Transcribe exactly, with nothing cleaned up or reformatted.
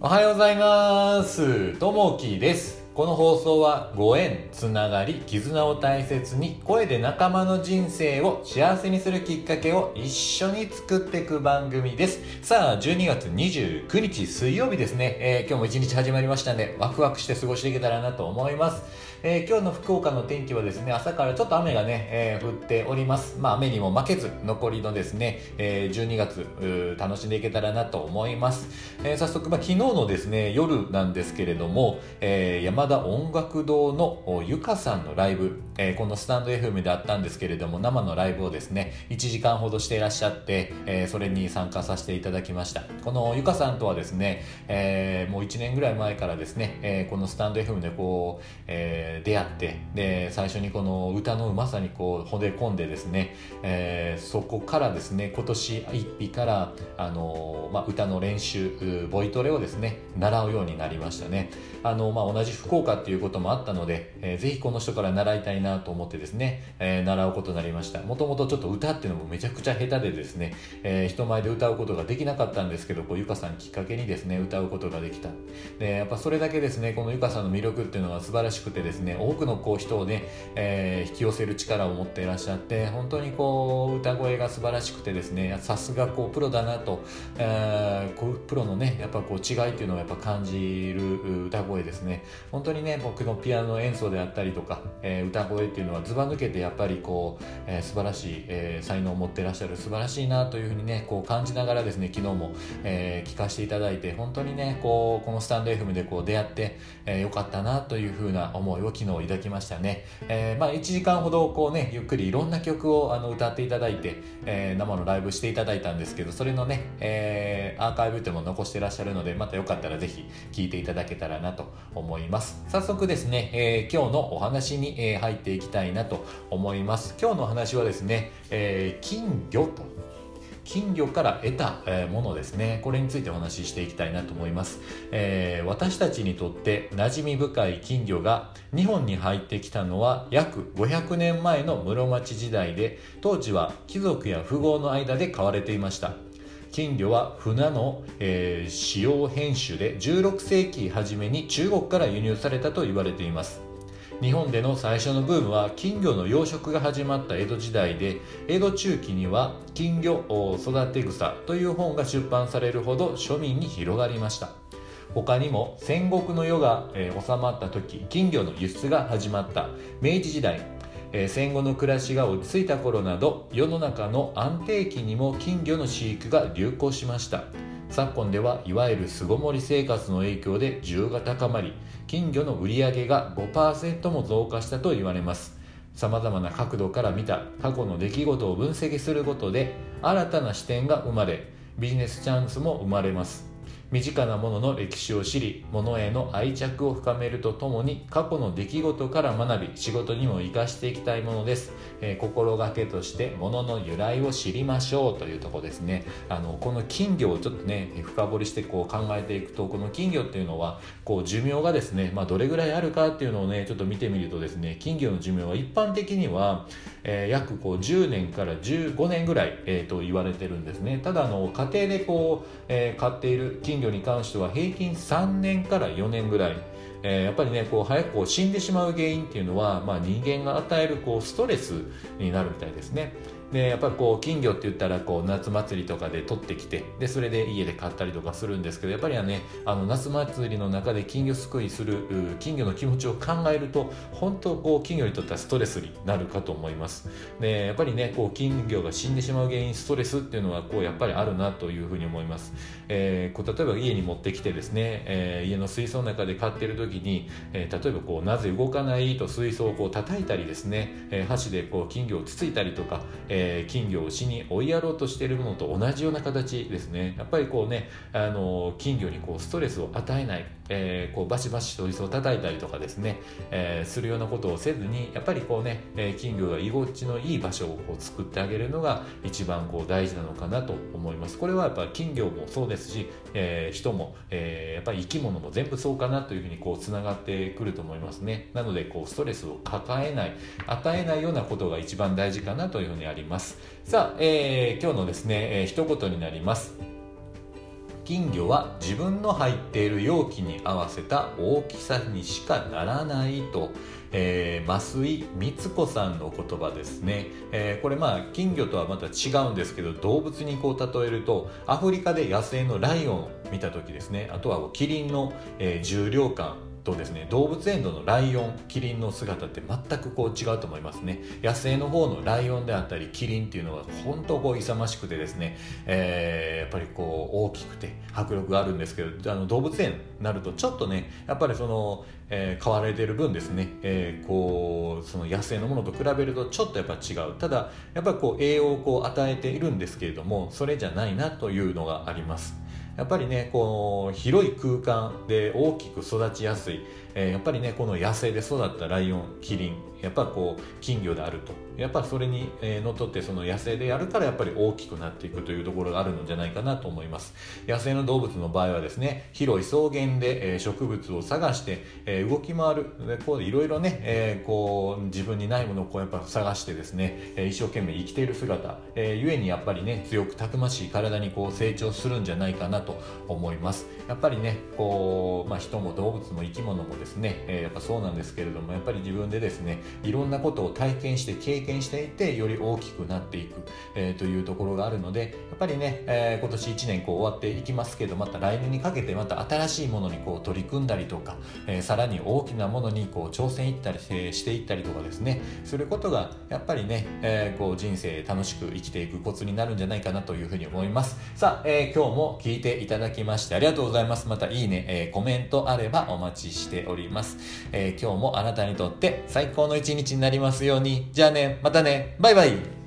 おはようございます。ともきです。この放送はご縁、つながり、絆を大切に声で仲間の人生を幸せにするきっかけを一緒に作っていく番組です。さあ、じゅうにがつにじゅうくにち水曜日ですね。えー、今日も一日始まりましたんでワクワクして過ごしていけたらなと思います。えー、今日の福岡の天気はですね、朝からちょっと雨がね、えー、降っております。まあ雨にも負けず、残りのですね、えー、じゅうにがつ楽しんでいけたらなと思います。えー、早速、まあ、昨日のですね、夜なんですけれども、えー、山田音楽堂のゆかさんのライブ、えー、このスタンド エフエム であったんですけれども、生のライブをですね、いちじかんほどしていらっしゃって、えー、それに参加させていただきました。このゆかさんとはですね、えー、もういちねんぐらい前からですね、えー、このスタンド エフエム でこう、えー出会ってで最初にこの歌のうまさにこうほれ込んでですね、えー、そこからですね今年いっぴから、あのーまあ、歌の練習ボイトレをですね習うようになりましたね。あのーまあ、同じ福岡っていうこともあったので、えー、ぜひこの人から習いたいなと思ってですね、えー、習うことになりました。もともとちょっと歌っていうのもめちゃくちゃ下手でですね、えー、人前で歌うことができなかったんですけど、こうゆかさんきっかけにですね歌うことができた。でやっぱそれだけですねこのゆかさんの魅力っていうのは素晴らしくてですね多くのこう人をね、えー、引き寄せる力を持っていらっしゃって本当にこう歌声が素晴らしくてですねさすがこうプロだなと、えー、こうプロのねやっぱこう違いっていうのをやっぱ感じる歌声ですね。本当にね僕のピアノ演奏であったりとか、えー、歌声っていうのはずば抜けてやっぱりこう、えー、素晴らしい、えー、才能を持っていらっしゃる素晴らしいなというふうにねこう感じながらですね昨日も、えー、聞かせていただいて本当にねこうこのスタンド エフエム でこう出会って、えー、よかったなというふうな思いを昨日抱きましたね。えーまあ、いちじかんほどこう、ね、ゆっくりいろんな曲をあの歌っていただいて、えー、生のライブしていただいたんですけどそれのね、えー、アーカイブというのも残していらっしゃるのでまたよかったらぜひ聴いていただけたらなと思います。早速ですね、えー、今日のお話に、えー、入っていきたいなと思います。今日のお話はですね、えー、金魚と金魚から得たものですね。これについてお話ししていきたいなと思います。えー、私たちにとって馴染み深い金魚が日本に入ってきたのは約ごひゃくねんまえの室町時代で、当時は貴族や富豪の間で飼われていました。金魚は船の、えー、使用編種でじゅうろくせいき初めに中国から輸入されたと言われています。日本での最初のブームは金魚の養殖が始まった江戸時代で、江戸中期には金魚育て草という本が出版されるほど庶民に広がりました。他にも戦国の世が、えー、収まった時、金魚の輸出が始まった明治時代、えー、戦後の暮らしが落ち着いた頃など、世の中の安定期にも金魚の飼育が流行しました。昨今ではいわゆる巣ごもり生活の影響で需要が高まり、金魚の売り上げが ごパーセント も増加したと言われます。さまざまな角度から見た過去の出来事を分析することで、新たな視点が生まれ、ビジネスチャンスも生まれます。身近なものの歴史を知り、物への愛着を深めるとともに、過去の出来事から学び、仕事にも生かしていきたいものです。えー、心がけとして物の由来を知りましょうというところですね。あのこの金魚をちょっとね深掘りしてこう考えていくと、この金魚っていうのはこう寿命がですね、まあ、どれぐらいあるかっていうのをねちょっと見てみるとですね、金魚の寿命は一般的には、えー、約こうじゅうねんからじゅうごねんぐらい、えー、と言われてるんですね。ただあの家庭でこう、えー、飼っている金魚に関しては平均さんねんからよねんぐらい、えー、やっぱりねこう早くこう死んでしまう原因っていうのは、まあ、人間が与えるこうストレスになるみたいですね。でやっぱりこう金魚って言ったらこう夏祭りとかで取ってきて、でそれで家で買ったりとかするんですけど、やっぱりはねあの夏祭りの中で金魚すくいする金魚の気持ちを考えると本当こう金魚にとってはストレスになるかと思います。でやっぱりねこう金魚が死んでしまう原因、ストレスっていうのはこうやっぱりあるなというふうに思います。えー、こう例えば家に持ってきてですね、えー、家の水槽の中で飼っている時に、えー、例えばこうなぜ動かないと水槽をこう叩いたりですね、えー、箸でこう金魚をつついたりとか、えーえー、金魚を死に追いやろうとしているものと同じような形ですね。やっぱりこうね、あのー、金魚にこうストレスを与えない、えー、こうバシバシと椅子を叩いたりとかですね、えー、するようなことをせずに、やっぱりこうね、えー、金魚が居心地のいい場所をこう作ってあげるのが一番こう大事なのかなと思います。これはやっぱ金魚もそうですし、えー、人も、えー、やっぱり生き物も全部そうかなというふうにこうつながってくると思いますね。なのでこうストレスを抱えない、与えないようなことが一番大事かなというふうにあります。さあ、えー、今日のですね、えー、一言になります。金魚は自分の入っている容器に合わせた大きさにしかならないと、えー、増井光子さんの言葉ですね、えー、これまあ金魚とはまた違うんですけど、動物にこう例えるとアフリカで野生のライオンを見た時ですね、あとはキリンの、えー、重量感とですね、動物園のライオン、キリンの姿って全くこう違うと思いますね。野生の方のライオンであったりキリンっていうのは本当こう勇ましくてですね、えー、やっぱりこう大きくて迫力があるんですけど、あの動物園になるとちょっとね、やっぱりその、えー、飼われている分ですね、えー、こうその野生のものと比べるとちょっとやっぱ違う。ただやっぱりこう栄養をこう与えているんですけれども、それじゃないなというのがあります。やっぱりね、こう広い空間で大きく育ちやすい、えー、やっぱりね、この野生で育ったライオン、キリン、やっぱこう金魚であると、やっぱりそれにのっとってその野生でやるからやっぱり大きくなっていくというところがあるのじゃないかなと思います。野生の動物の場合はですね、広い草原で植物を探して動き回る、こういろいろね、こう自分にないものをこうやっぱ探してですね、一生懸命生きている姿、ゆえにやっぱりね、強くたくましい体にこう成長するんじゃないかなとと思います。やっぱりね、こう、まあ、人も動物も生き物もですね、えー、やっぱそうなんですけれども、やっぱり自分でですね、いろんなことを体験して経験していってより大きくなっていく、えー、というところがあるので、やっぱりね、えー、今年いちねんこう終わっていきますけど、また来年にかけてまた新しいものにこう取り組んだりとか、えー、さらに大きなものにこう挑戦いったりして、していったりとかですね、することがやっぱりね、えー、こう人生楽しく生きていくコツになるんじゃないかなというふうに思います。さあ、えー、今日も聞いていただきましてありがとうございます。またいいね、えー、コメントあればお待ちしております、えー、今日もあなたにとって最高の一日になりますように。じゃあね、またね、バイバイ。